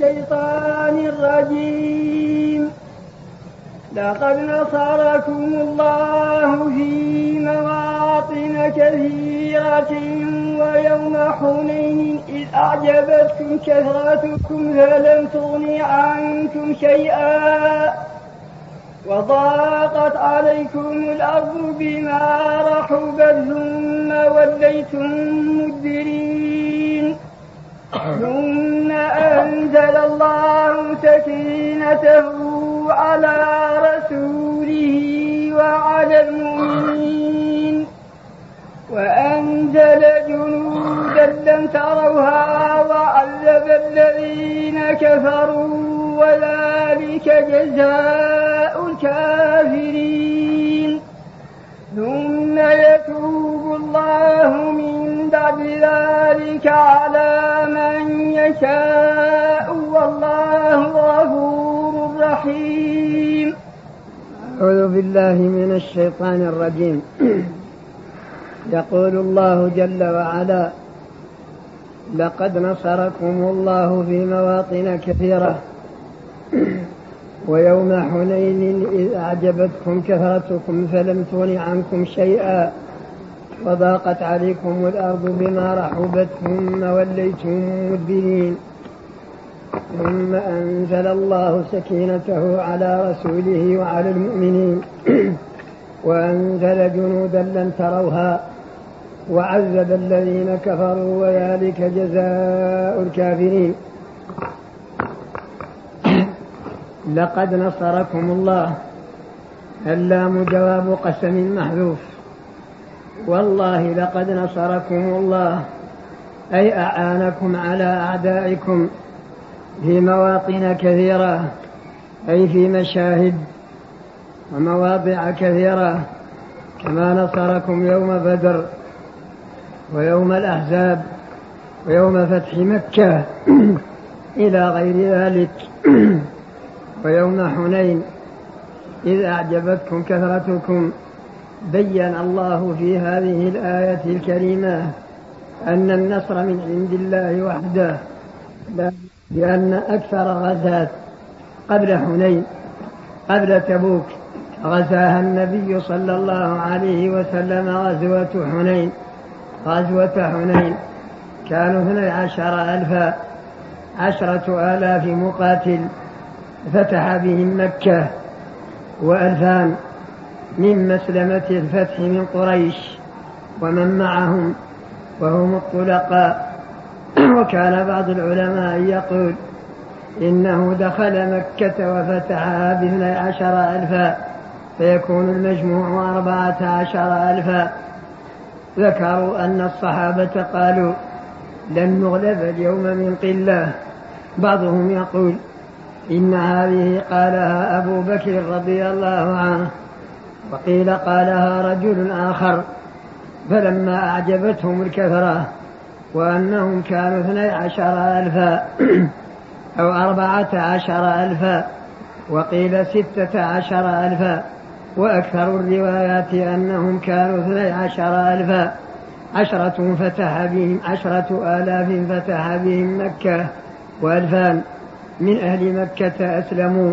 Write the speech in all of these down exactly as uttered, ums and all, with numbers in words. الشيطان الرجيم. لقد نصركم الله في مواطن كثيرة ويوم حنين إذ أعجبتكم كثرتكم فلم تغن عنكم شيئا وضاقت عليكم الأرض بما رحبت ثم وليتم مدبرين. ثم أنزل الله سكينته على رسوله وعلى المؤمنين وأنزل جنودا لم تروها وعذب الذين كفروا وذلك جزاء الكافرين. ثم يتوب الله من بعد ذلك على من يشاء والله غفور رحيم. أعوذ بالله من الشيطان الرجيم. يقول الله جل وعلا: لقد نصركم الله في مواطن كثيرة ويوم حنين إذ أعجبتكم كثرتكم فلم تغن عنكم شيئا وضاقت عليكم الأرض بما رحبت ثم وليتم مدبرين. ثم أنزل الله سكينته على رسوله وعلى المؤمنين وأنزل جنودا لم تروها وعذب الذين كفروا وذلك جزاء الكافرين. لقد نصركم الله، اللام جواب قسم محذوف. والله لقد نصركم الله أي أعانكم على أعدائكم في مواطن كثيرة، أي في مشاهد ومواضع كثيرة، كما نصركم يوم بدر ويوم الأحزاب ويوم فتح مكة إلى غير ذلك. ويوم حنين إذ أعجبتكم كثرتكم، بيّن الله في هذه الآية الكريمة أن النصر من عند الله وحده، لأن أكثر غزات قبل حنين قبل تبوك غزاها النبي صلى الله عليه وسلم غزوة حنين غزوة حنين كانوا اثني عشر ألفا عشرة آلاف مقاتل فتح بهم مكة وألفان من مسلمة الفتح من قريش ومن معهم وهم الطلقاء. وكان بعض العلماء يقول إنه دخل مكة وفتحها باثني عشر ألفا فيكون المجموع أربعة عشر ألفا. ذكروا أن الصحابة قالوا: لن نغلب اليوم من قلة. بعضهم يقول إن هذه قالها أبو بكر رضي الله عنه، وقيل قالها رجل آخر. فلما أعجبتهم الكثرة وأنهم كانوا اثني عشر ألفا أو أربعة عشر ألفا وقيل ستة عشر ألفا، وأكثر الروايات أنهم كانوا اثني عشر ألفا عشرة فتح بهم عشرة آلاف فتح بهم مكة وألفان من أهل مكة أسلموا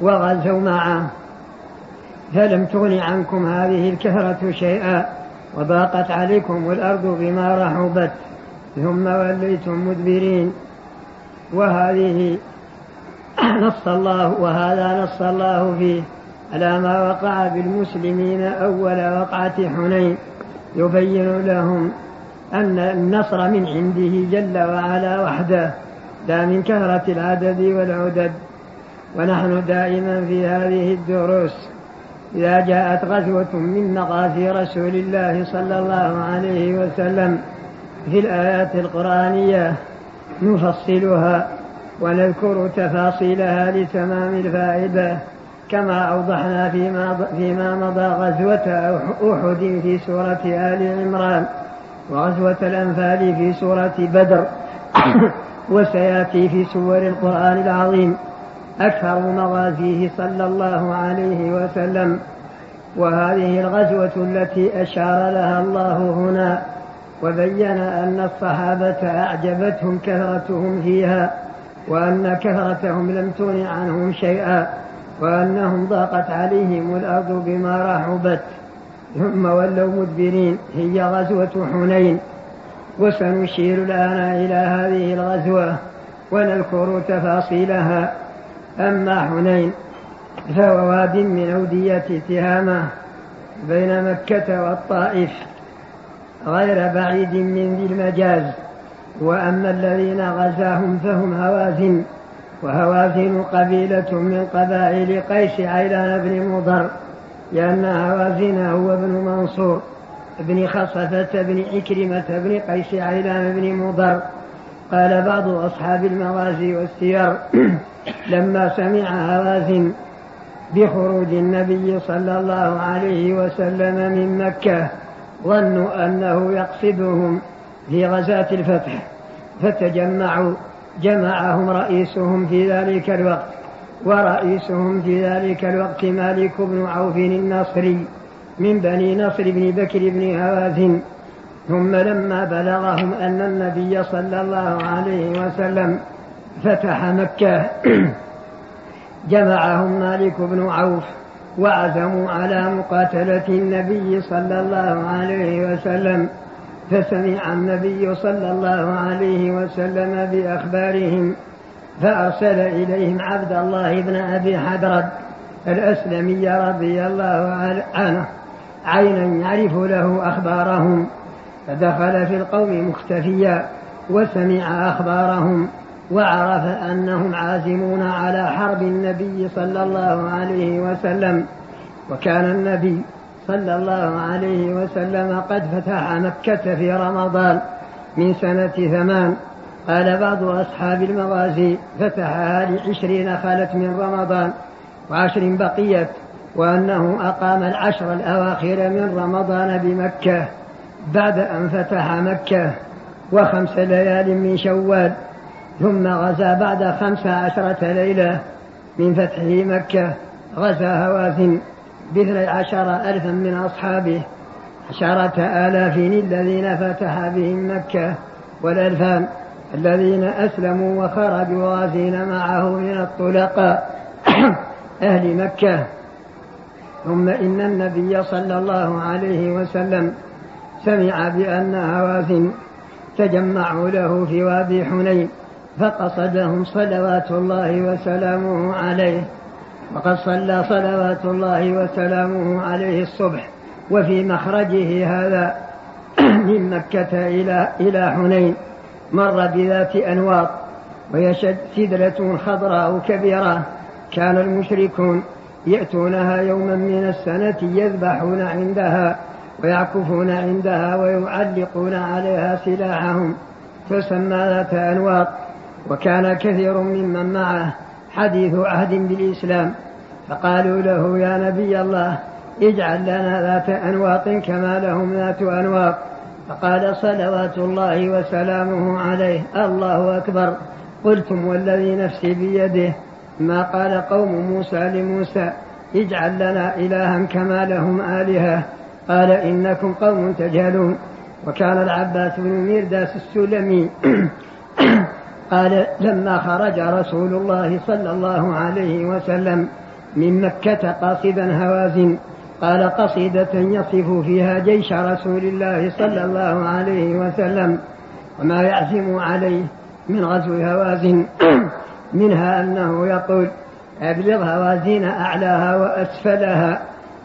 وغزوا معه، فلم تغن عنكم هذه الكثرة شيئا وضاقت عليكم الأرض بما رحبت ثم وليتم مدبرين. وهذه نص الله وهذا نص الله فيه على ما وقع بالمسلمين أول وقعة حنين، يبين لهم أن النصر من عنده جل وعلا وحده لا من كثرة العدد والعدد. ونحن دائما في هذه الدروس إذا جاءت غزوة من مغازي رسول الله صلى الله عليه وسلم في الآيات القرآنية نفصلها ونذكر تفاصيلها لتمام الفائدة، كما أوضحنا فيما مضى غزوة أحد في سورة آل عمران وغزوة الأنفال في سورة بدر، وسيأتي في سور القرآن العظيم أكثر مغازيه صلى الله عليه وسلم. وهذه الغزوة التي أشار لها الله هنا وبين أن الصحابة أعجبتهم كثرتهم فيها وأن كثرتهم لم تغن عنهم شيئا وأنهم ضاقت عليهم الأرض بما رحبت ثم ولوا مدبرين. هي غزوة حنين، وسنشير الآن إلى هذه الغزوة ونذكر تفاصيلها. أما حنين فهو واد من أودية تهامة بين مكة والطائف غير بعيد من ذي المجاز. وأما الذين غزاهم فهم هوازن، وهوازن قبيلة من قبائل قيس عيلان بن مضر، لأن هوازن هو بن منصور بن خصفة بن عكرمة بن قيس عيلان بن مضر. قال بعض أصحاب المغازي والسير لما سمع هوازن بخروج النبي صلى الله عليه وسلم من مكة ظنوا أنه يقصدهم في غزاة الفتح، فتجمعوا جمعهم رئيسهم في ذلك الوقت، ورئيسهم في ذلك الوقت مالك بن عوف النصري من بني نصر بن بكر بن هوازن. ثم لما بلغهم أن النبي صلى الله عليه وسلم فتح مكة جمعهم مالك بن عوف وعزموا على مقاتلة النبي صلى الله عليه وسلم. فسمع النبي صلى الله عليه وسلم بأخبارهم فأرسل إليهم عبد الله بن أبي حدرد الأسلمي رضي الله عنه عينا يعرف له أخبارهم، فدخل في القوم مختفيا وسمع أخبارهم وعرف أنهم عازمون على حرب النبي صلى الله عليه وسلم. وكان النبي صلى الله عليه وسلم قد فتح مكة في رمضان من سنة ثمان. قال بعض أصحاب المغازي فتحها لعشرين خلت من رمضان وعشر بقيت، وأنه أقام العشر الأواخر من رمضان بمكة بعد أن فتح مكة وخمس ليال من شوال، ثم غزا بعد خمس عشرة ليلة من فتح مكة غزا هوازن باثني عشر ألفا من أصحابه، عشرة آلاف الذين فتح بهم مكة والألفان الذين أسلموا وخرجوا غازين معه من الطلقاء أهل مكة. ثم إن النبي صلى الله عليه وسلم سمع بأن هوازن تجمعوا له في وادي حنين فقصدهم صلوات الله وسلامه عليه، وقد صلى صلوات الله وسلامه عليه الصبح وفي مخرجه هذا من مكة إلى إلى حنين مر بذات أنواق وهي سدرة خضراء كبيرة كان المشركون يأتونها يوما من السنة يذبحون عندها ويعكفون عندها ويعلقون عليها سلاحهم فسمى ذات أنواق. وكان كثير ممن معه حديث عهد بالإسلام فقالوا له يا نبي الله اجعل لنا ذات أنواق كما لهم ذات أنواق. فقال صلوات الله وسلامه عليه الله أكبر، قلتم والذي نفسي بيده ما قال قوم موسى لموسى اجعل لنا إلها كما لهم آلهة قال إنكم قوم تجهلون. وكان العباس بن مرداس السلمي قال لما خرج رسول الله صلى الله عليه وسلم من مكة قاصدا هوازن قال قصيدة يصف فيها جيش رسول الله صلى الله عليه وسلم وما يعزم عليه من غزو هوازن، منها أنه يقول أبلغ هوازن أعلاها وأسفلها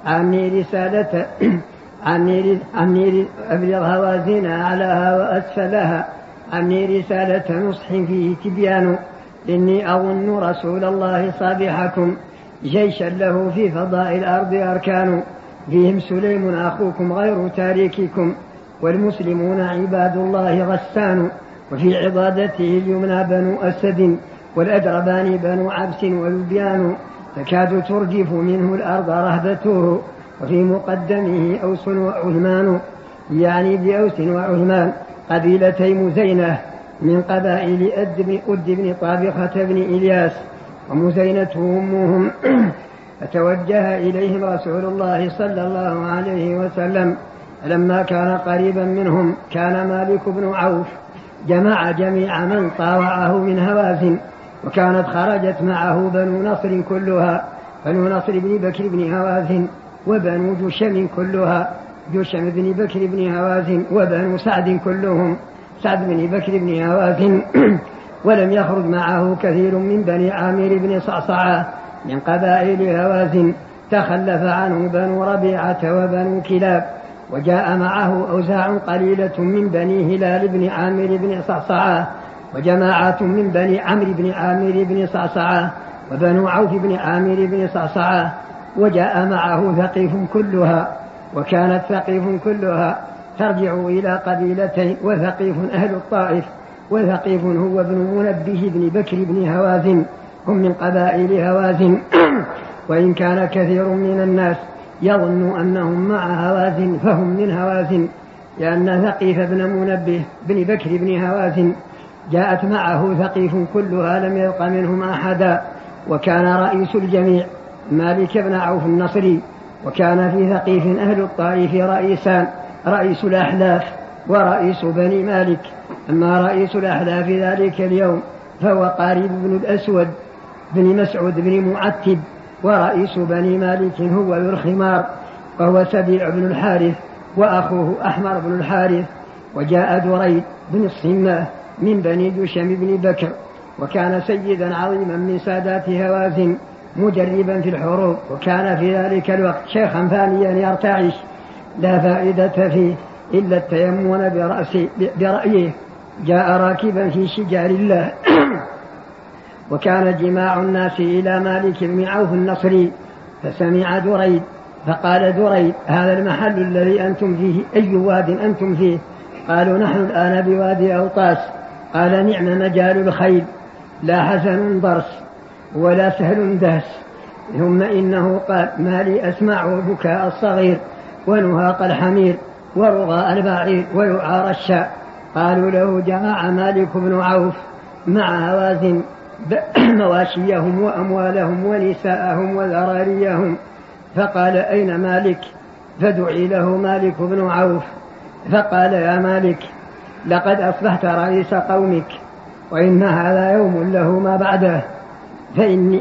عني رسالة عني عني أبلغ هوازن أعلاها وأسفلها عني رسالة نصح فيه تبيان إني أظن رسول الله صابحكم جيشا له في فضاء الأرض أركان فيهم سليم أخوكم غير تارككم والمسلمون عباد الله غسان وفي عضادته اليمنى بنو أسد والأدربان بنو عبس ولبيان تكاد ترجف منه الأرض رهبته وفي مقدمه أوس وعلمان يعني بأوس وعلمان قبيلتي مزينة من قبائل أد بن طابخة بن إلياس ومزينة أمهم. فتوجه إليهم رسول الله صلى الله عليه وسلم لما كان قريبا منهم. كان مالك بن عوف جمع جميع من طاوعه من هوازن وكانت خرجت معه بنو نصر كلها، بنو نصر بن بكر بن هوازن، وبنو جشم كلها، جشم بن بكر بن هوازن، وبنو سعد كلهم، سعد بن بكر بن هوازن. ولم يخرج معه كثير من بني عامر بن صعصعة من قبائل هوازن، تخلف عنه بنو ربيعة وبنو كلاب. وجاء معه أوزاع قليلة من بني هلال بن عامر بن صعصعة، وجماعة من بني عمرو بن عامر بن صعصعة، وبنو عوف بن عامر بن صعصعة. وجاء معه ثقيف كلها، وكانت ثقيف كلها ترجع إلى قبيلتين، وثقيف أهل الطائف، وثقيف هو ابن منبه بن بكر بن هوازن، هم من قبائل هوازن. وإن كان كثير من الناس يظن أنهم مع هوازن فهم من هوازن، لأن ثقيف بن منبه بن بكر بن هوازن جاءت معه ثقيف كلها لم يبق منهم أحدا، وكان رئيس الجميع مالك بن عوف النصري. وكان في ثقيف أهل الطائف رئيسان، رئيس الأحلاف ورئيس بني مالك. أما رئيس الأحلاف ذلك اليوم فهو قارب بن الأسود بن مسعود بن معتب، ورئيس بني مالك هو ذو الخمار وهو سبيع بن الحارث وأخوه أحمر بن الحارث. وجاء دريد بن الصمة من بني جشم بن بكر، وكان سيدا عظيما من سادات هوازن، مجربا في الحروب، وكان في ذلك الوقت شيخا فانيا يرتعش لا فائدة فيه إلا التيمون برأيه. جاء راكبا في شجار الله. وكان جماع الناس إلى مالك بن عوف النصري، فسمع دريد فقال دريد: هذا المحل الذي أنتم فيه أي واد أنتم فيه؟ قالوا: نحن الآن بوادي أوطاس. قال: نعم مجال الخيل، لا حزن ضرس ولا سهل دهس. ثم إنه قال: ما لي أسمع بكاء الصغير ونهاق الحمير ورغاء البعير ويعار الشاء. قالوا له: جمع مالك بن عوف مع هوازن مواشيهم وأموالهم ونساءهم وذراريهم. فقال: أين مالك؟ فدعي له مالك بن عوف فقال: يا مالك، لقد أصبحت رئيس قومك، وإن هذا يوم له ما بعده، فإني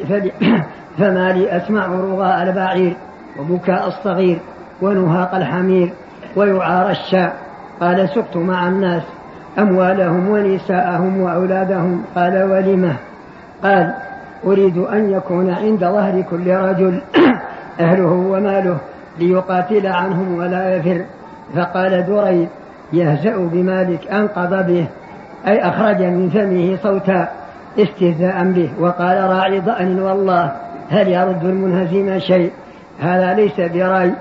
فما لي أسمع رغاء البعير وبكاء الصغير ونهاق الحمير ويعار الشاء. قال: سقت مع الناس أموالهم ونساءهم وأولادهم. قال: ولمه؟ قال: أريد أن يكون عند ظهر كل رجل أهله وماله ليقاتل عنهم ولا يفر. فقال دريد: يهزأ بمالك، أنقض به، أي أخرج من فمه صوتا استهزاء به، وقال راعي ضأن والله هل يرد المنهزم شيء. هذا ليس برأي،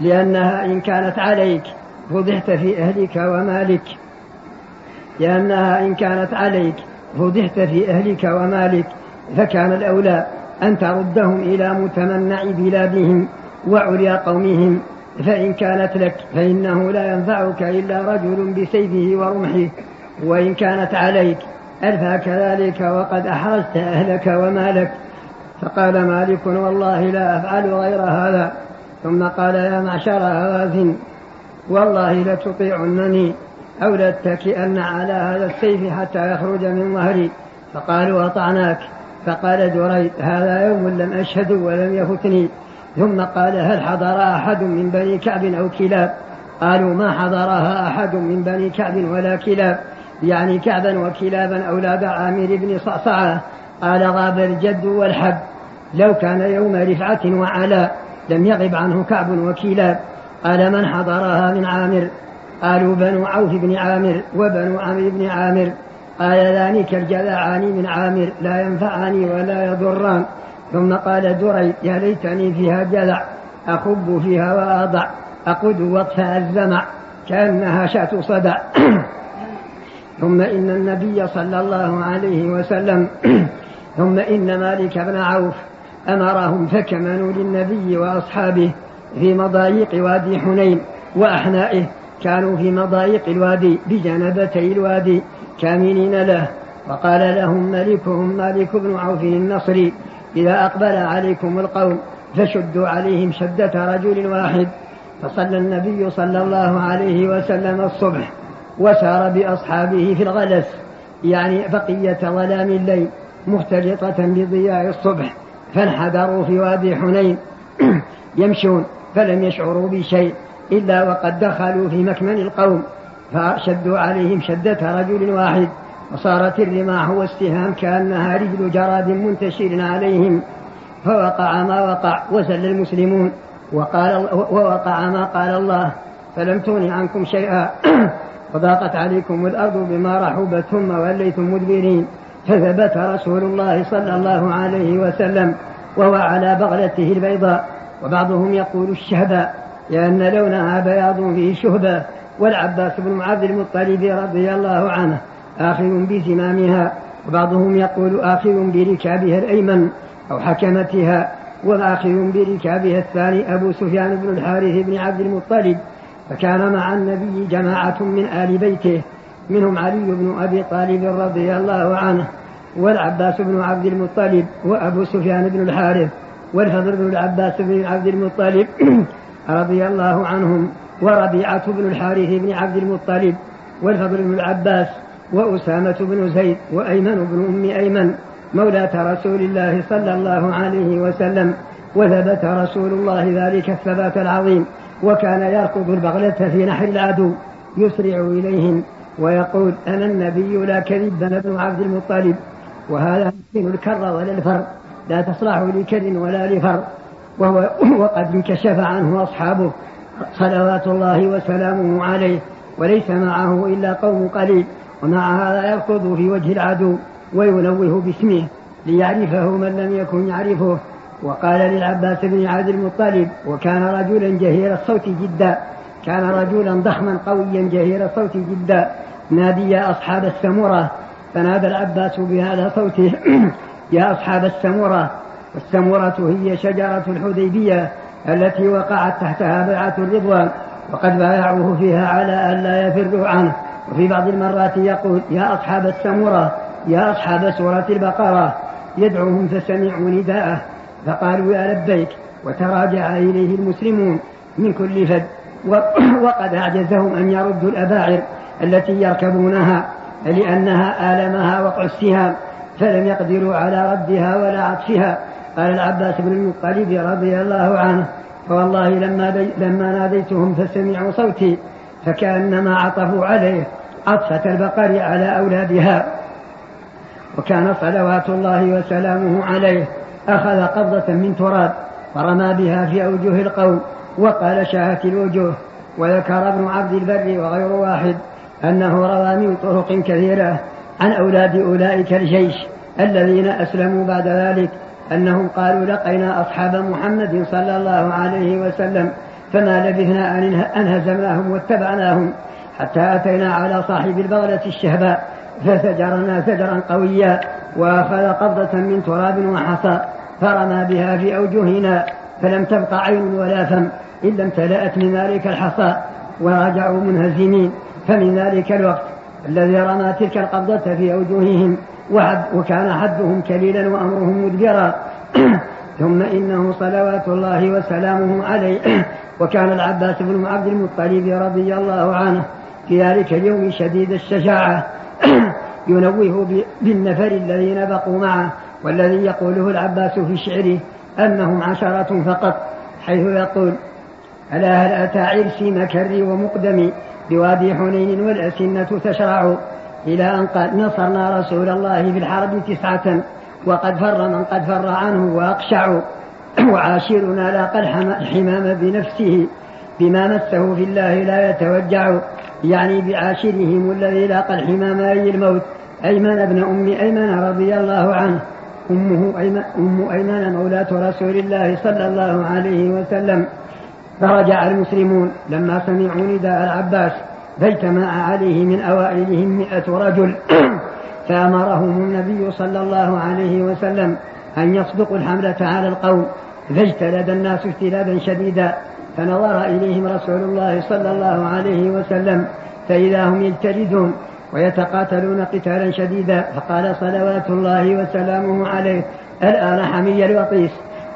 لأنها إن كانت عليك فضحت في أهلك ومالك، لأنها إن كانت عليك فضحت في أهلك ومالك، فكان الأولى أن تردهم إلى متمنع بلادهم وعليا قومهم. فإن كانت لك فإنه لا ينفعك إلا رجل بسيفه ورمحه، وإن كانت عليك ألفاك ذلك وقد أحرجت أهلك ومالك. فقال مالك: والله لا أفعل غير هذا. ثم قال: يا معشر هوازن، والله لتطيعنني أو لتتكئن على هذا السيف حتى يخرج من ظهري. فقالوا: أطعناك. فقال دريد: هذا يوم لم أشهد ولم يفتني. ثم قال: هل حضر أحد من بني كعب أو كلاب؟ قالوا: ما حضرها أحد من بني كعب ولا كلاب، يعني كعبا وكلابا أولاد عامر بن صعصعة. قال: غاب الجد والحب، لو كان يوم رفعة وعلاء لم يغب عنه كعب وكلاب. قال: من حضرها من عامر؟ قالوا: بنو عوف بن عامر وبنو عمرو بن عامر. قال: ذلك الجذعان من عامر لا ينفعاني ولا يضران. ثم قال دريد: يا ليتني فيها جذع أخب فيها وأضع، أقود وطفأ الزمع كأنها شاة صدع. ثم إن النبي صلى الله عليه وسلم ثم إن مالك بن عوف أمرهم فكمنوا للنبي وأصحابه في مضايق وادي حنين وأحنائه. كانوا في مضايق الوادي بجنبتي الوادي كاملين له. وقال لهم ملكهم مالك بن عوف النصري: إذا أقبل عليكم القوم فشدوا عليهم شدة رجل واحد. فصلى النبي صلى الله عليه وسلم الصبح وسار بأصحابه في الغلس، يعني بقية ظلام الليل، مختلطة بضياء الصبح، فانحدروا في وادي حنين يمشون فلم يشعروا بشيء إلا وقد دخلوا في مكمن القوم، فشدوا عليهم شدة رجل واحد، وصارت الرماح والسهام كأنها رجل جراد منتشر عليهم، فوقع ما وقع وسل المسلمون، وقال ووقع ما قال الله فلم تغن عنكم شيئا وضاقت عليكم الأرض بما رحبت ثم وليتم مدبرين. فثبت رسول الله صلى الله عليه وسلم وهو على بغلته البيضاء، وبعضهم يقول الشهباء لأن لونها بياض فيه شهبة، والعباس بن عبد المطلب رضي الله عنه آخر بزمامها، وبعضهم يقول آخر بركابها الأيمن أو حكمتها، والآخر بركابها الثاني أبو سفيان بن الحارث بن عبد المطلب. فكان مع النبي جماعة من آل بيته منهم علي بن أبي طالب رضي الله عنه، والعباس بن عبد المطلب، وأبو سفيان بن الحارث، والفضل بن العباس بن عبد المطلب رضي الله عنهم، وربيعة بن الحارث بن عبد المطلب، والفضل بن العباس، وأسامة بن زيد، وأيمن بن أم أيمن مولاة رسول الله صلى الله عليه وسلم. وثبت رسول الله ذلك الثبات العظيم، وكان يركض البغلة في نحر العدو يسرع إليهم ويقول أنا النبي لا كذب بن ابن عبد المطلب، وهذا من الكر ولا الفر، لا تصلح لكر ولا لفر، وهو وقد انكشف عنه أصحابه صلوات الله وسلامه عليه، وليس معه إلا قوم قليل، ومع هذا يركض في وجه العدو وينوه باسمه ليعرفه من لم يكن يعرفه. وقال للعباس بن عبد المطلب، وكان رجلا جهير الصوت جدا، كان رجلا ضخما قويا جهير الصوت جدا، نادي يا أصحاب السمرة، فنادى العباس بهذا صوته يا أصحاب السمرة. والسمرة هي شجرة الحديبية التي وقعت تحتها بيعة الرضوان، وقد بايعوه فيها على أن لا يفروا عنه، وفي بعض المرات يقول يا أصحاب السمرة يا أصحاب سورة البقرة، يدعوهم فسمعوا نداءه فقالوا يا لبيك. وتراجع إليه المسلمون من كل فد، وقد أعجزهم أن يردوا الأباعر التي يركبونها لأنها آلمها وقع السهام، فلم يقدروا على ردها ولا عطفها. قال العباس بن المطلب رضي الله عنه، فوالله لما, لما ناديتهم فسمعوا صوتي فكأنما عطفوا عليه عطفة البقر على أولادها. وكان صلوات الله وسلامه عليه أخذ قبضة من تراب فرمى بها في أوجه القوم وقال شاهت الوجوه. وذكر ابن عبد البر وغير واحد أنه روى من طرق كثيرة عن أولاد أولئك الجيش الذين أسلموا بعد ذلك أنهم قالوا لقينا أصحاب محمد صلى الله عليه وسلم فما لبثنا أن هزمناهم واتبعناهم حتى أتينا على صاحب البغلة الشهباء فسجرنا سجرا قويا، وأخذ قبضة من تراب وحصى فرمى بها في أوجهنا فلم تبق عين ولا فم إلا امتلأت من ذلك الحصى ورجعوا منهزمين. فمن ذلك الوقت الذي رمى تلك القبضة في أوجههم وحد وكان حدهم كليلا وأمرهم مدبرا. ثم إنه صلوات الله وسلامه عليه. وكان العباس بن عبد المطلب رضي الله عنه في ذلك اليوم شديد الشجاعة ينوه بالنفر الذين بقوا معه، والذي يقوله العباس في شعره أنهم عشرة فقط، حيث يقول ألا هل أتى عرسي مكري ومقدمي بوادي حنين والأسنة تشرع، إلى أن قال نصرنا رسول الله في الحرب تسعة وقد فر من قد فر عنه وأقشع، وعاشرنا لاقى الحمام بنفسه بما مسه في الله لا يتوجع، يعني بعاشرهم الذي لاقى الحمام أي الموت أيمن بن أم أيمن رضي الله عنه، أمه أيمن أم أيمن مولاة رسول الله صلى الله عليه وسلم. فرجع المسلمون لما سمعوا نداء العباس فاجتمع عليه من أوائلهم مئة رجل، فأمرهم النبي صلى الله عليه وسلم أن يصدقوا الحملة على القوم، فاجتلد الناس اجتلادا شديدا، فنظر إليهم رسول الله صلى الله عليه وسلم فإذا هم يجتلدون ويتقاتلون قتالا شديدا، فقال صلوات الله وسلامه عليه الآن حمي الوطيس.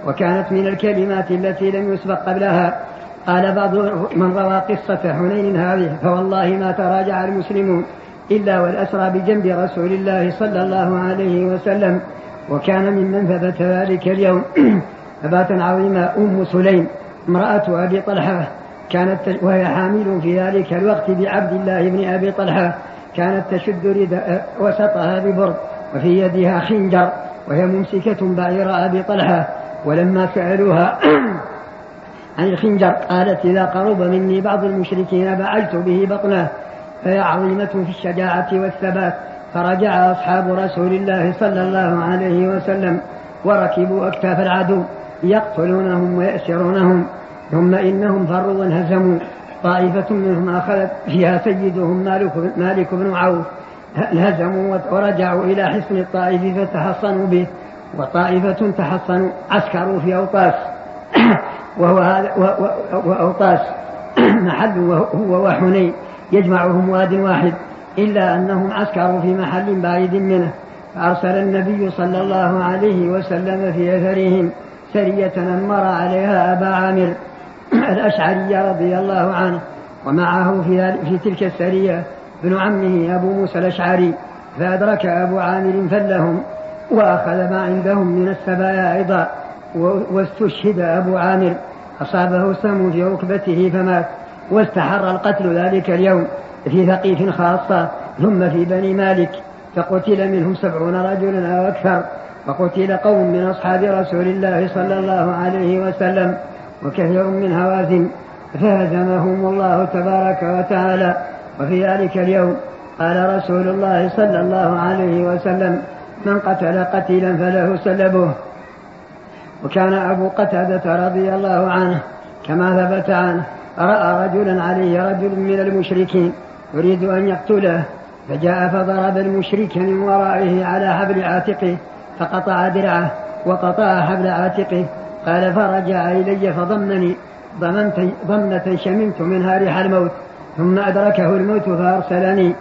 وكانت من الكلمات التي لم يسبق قبلها. قال بعض من روى قصة حنين هذه فوالله ما تراجع المسلمون إلا والأسرى بجنب رسول الله صلى الله عليه وسلم، وكان ممن ثبت ذلك اليوم ثباتا عظيما أم سليم امرأة أبي طلحة، كانت وهي حامل في ذلك الوقت بعبد الله بن أبي طلحة، كانت تشد رداء وسطها ببرد وفي يدها خنجر وهي ممسكة بعير أبي طلحة. ولما سألوها عن الخنجر قالت: إذا قرب مني بعض المشركين بعجت به بطنه. فهي عظيمة في الشجاعة والثبات. فرجع أصحاب رسول الله صلى الله عليه وسلم وركبوا أكتاف العدو يقتلونهم ويأسرونهم، ثم إنهم فروا وانهزموا. طائفة منهم أخذت فيها سيدهم مالك بن عوف، انهزموا ورجعوا إلى حصن الطائف فتحصنوا به، وطائفة تحصنوا عسكروا في أوطاس وهو وأوطاس محل وهو وحنين يجمعهم واد واحد، إلا أنهم عسكروا في محل بعيد منه. فأرسل النبي صلى الله عليه وسلم في أثرهم سرية أمر عليها أبا عامر الأشعري رضي الله عنه، ومعه في تلك السرية ابن عمه أبو موسى الأشعري. فأدرك أبو عامر فلهم وأخذ ما عندهم من السبايا أيضا، واستشهد أبو عامر، أصابه سم في ركبته فمات. واستحر القتل ذلك اليوم في ثقيف خاصة، ثم في بني مالك، فقتل منهم سبعون رجلا أو أكثر، وقتل قوم من أصحاب رسول الله صلى الله عليه وسلم وكثير من هوازن، فهزمهم الله تبارك وتعالى. وفي ذلك اليوم قال رسول الله صلى الله عليه وسلم: من قتل قتيلا فله سلبه. وكان أبو قتادة رضي الله عنه كما ثبت عنه رأى رجلا عليه رجل من المشركين يريد أن يقتله، فجاء فضرب المشرك من ورائه على حبل عاتقه فقطع درعه وقطع حبل عاتقه. قال: فرجع إلي فضمنني ضمنة شممت منها ريح الموت، ثم أدركه الموت فأرسلني.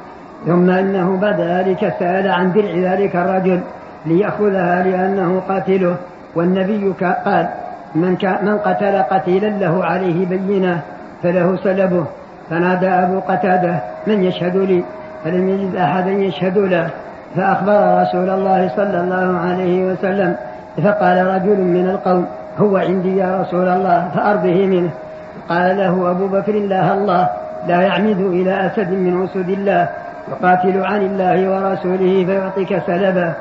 ثم أنه بعد ذلك سأل عن درع ذلك الرجل ليأخذها لأنه قاتله، والنبي قال: من, من قتل قتيلا له عليه بينة فله سلبه. فنادى أبو قتادة: من يشهد لي؟ فلم يجد أحدا يشهد له، فأخبر رسول الله صلى الله عليه وسلم. فقال رجل من القوم: هو عندي يا رسول الله فأرضه منه. قال له أبو بكر: لا الله لا يعمد إلى أسد من أسود الله يقاتل عن الله ورسوله فيعطيك سلبه.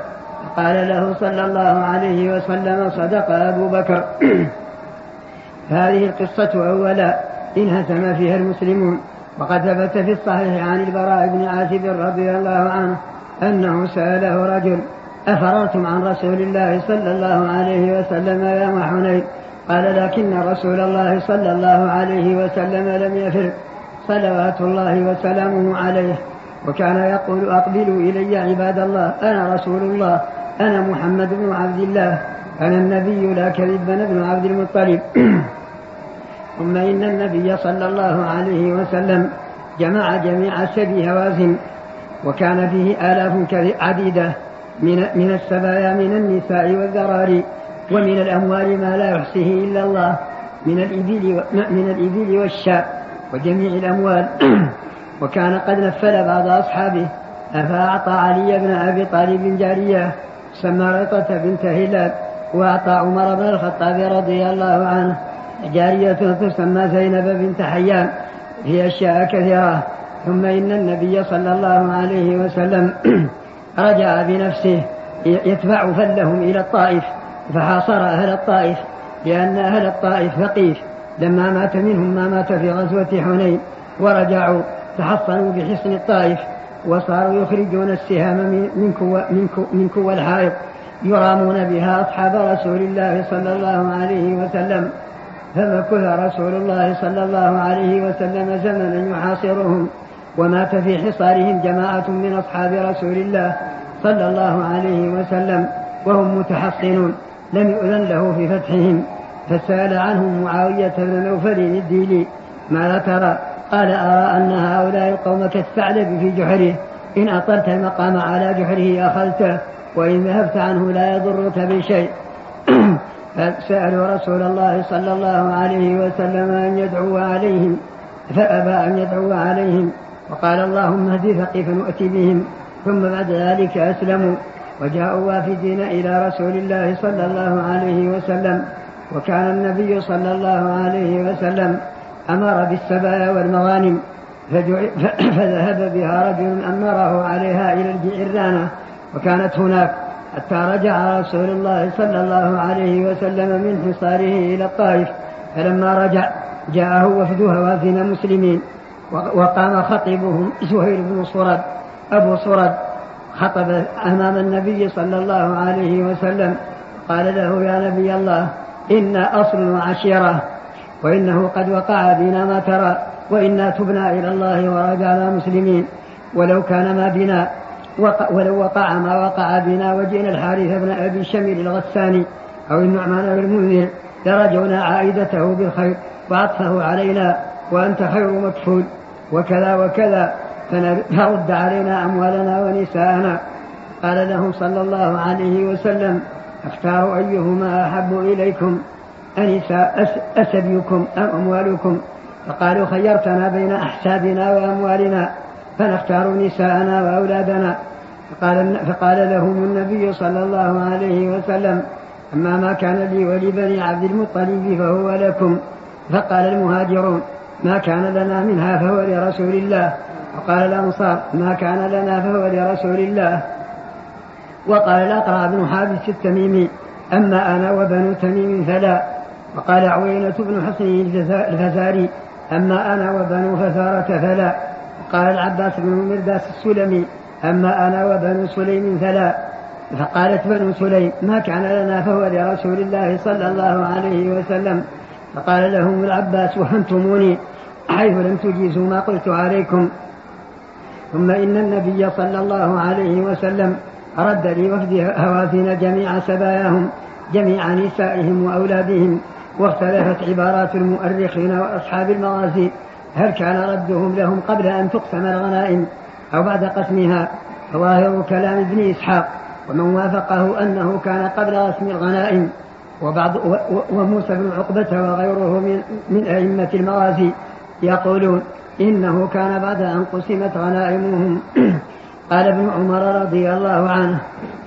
قال له صلى الله عليه وسلم: صدق أبو بكر. هذه القصة أولا انهزم فيها المسلمون. وقد ثبت في الصحيح عن البراء بن عازب رضي الله عنه أنه سأله رجل: أفررتم عن رسول الله صلى الله عليه وسلم يوم حنين؟ قال: لكن رسول الله صلى الله عليه وسلم لم يفر صلوات الله وسلامه عليه، وكان يقول: أقبلوا إلي عباد الله، أنا رسول الله، أنا محمد بن عبد الله، أنا النبي لا كذب بن عبد المطلب. ثم إن النبي صلى الله عليه وسلم جمع جميع سبي هوازن، وكان فيه آلاف عديدة من السبايا من النساء والذراري، ومن الأموال ما لا يحصيه إلا الله من الإبل والشاء وجميع الأموال. وكان قد نفل بعض أصحابه، فأعطى علي بن أبي طالب جارية سمارطة بنت هلال، وأعطى عمر بن الخطاب رضي الله عنه جارية تسمى زينب بنت حيان، هي أشياء كثيرة. ثم إن النبي صلى الله عليه وسلم رجع بنفسه يتبع فلهم إلى الطائف، فحاصر أهل الطائف، لأن أهل الطائف ثقيف لما مات منهم ما مات في غزوة حنين، ورجعوا تحصنوا بحصن الطائف، وصاروا يخرجون السهام من كوى, من كوى, من كوى الحائط يرامون بها أصحاب رسول الله صلى الله عليه وسلم. فمكث رسول الله صلى الله عليه وسلم زمنا يحاصرهم، ومات في حصارهم جماعة من أصحاب رسول الله صلى الله عليه وسلم وهم متحصنون، لم يؤذن له في فتحهم. فسأل عنهم معاوية بن نوفل الديلي: ماذا ترى؟ قال: أرى أن هؤلاء القوم كالثعلب في جحره، إن أطلت المقام على جحره أخذته، وإن ذهبت عنه لا يضرك بشيء. فسألوا رسول الله صلى الله عليه وسلم أن يدعو عليهم، فأبى أن يدعو عليهم، وقال اللهم اهد ثقيفا وأتي بهم، ثم بعد ذلك أسلموا وجاءوا وافدين إلى رسول الله صلى الله عليه وسلم. وكان النبي صلى الله عليه وسلم أمر بالسبايا والمغانم فذهب بها رجل أمره عليها إلى الجعرانة وكانت هناك حتى رجع رسول الله صلى الله عليه وسلم من حصاره إلى الطائف. فلما رجع جاءه وفد هوازن مسلمين وقام خطيبهم زهير بن صرد أبو صرد، خطب أمام النبي صلى الله عليه وسلم قال له يا نبي الله إنا أصل عشيرة وإنه قد وقع بنا ما ترى وإنا تبنا إلى الله ورجعنا مسلمين، ولو كان ما بنا وق... ولو وقع ما وقع بنا وجئنا الحارث بن أبي شميل الغساني أو النعمان بن المنذر درجنا عائدته بالخير وعطفه علينا وأنت خير مكفول وكذا وكذا فنرد علينا أموالنا ونساءنا. قال لهم صلى الله عليه وسلم اختاروا أيهما أحب إليكم أنساء أس... أسبيكم أم أموالكم؟ فقالوا خيرتنا بين أحسابنا وأموالنا فنختار نساءنا وأولادنا. فقال, فقال لهم النبي صلى الله عليه وسلم أما ما كان لي ولبني عبد المطلب فهو لكم. فقال المهاجرون ما كان لنا منها فهو لرسول الله، وقال الأنصار ما كان لنا فهو لرسول الله، وقال الأقرع بن حابس التميمي أما أنا وبنو تميم فلا، وقال عيينة بن حصن الفزاري أما أنا وبنو فزارة فلا، وقال العباس بن مرداس السلمي أما أنا وبنو سليم فلا. فقالت بنو سليم ما كان لنا فهو لرسول الله صلى الله عليه وسلم. فقال لهم العباس وهمتموني حيث لم تجيزوا ما قلت عليكم. ثم إن النبي صلى الله عليه وسلم رد لوفد هوازن جميع سباياهم جميع نسائهم وأولادهم، واختلفت عبارات المؤرخين وأصحاب المغازي هل كان ردهم لهم قبل أن تقسم الغنائم أو بعد قسمها، فظاهر كلام ابن إسحاق ومن وافقه أنه كان قبل قسم الغنائم، وبعض وموسى بن عقبة وغيره من, من أئمة المغازي يقولون إنه كان بعد أن قسمت غنائمهم. قال ابن عمر رضي الله عنه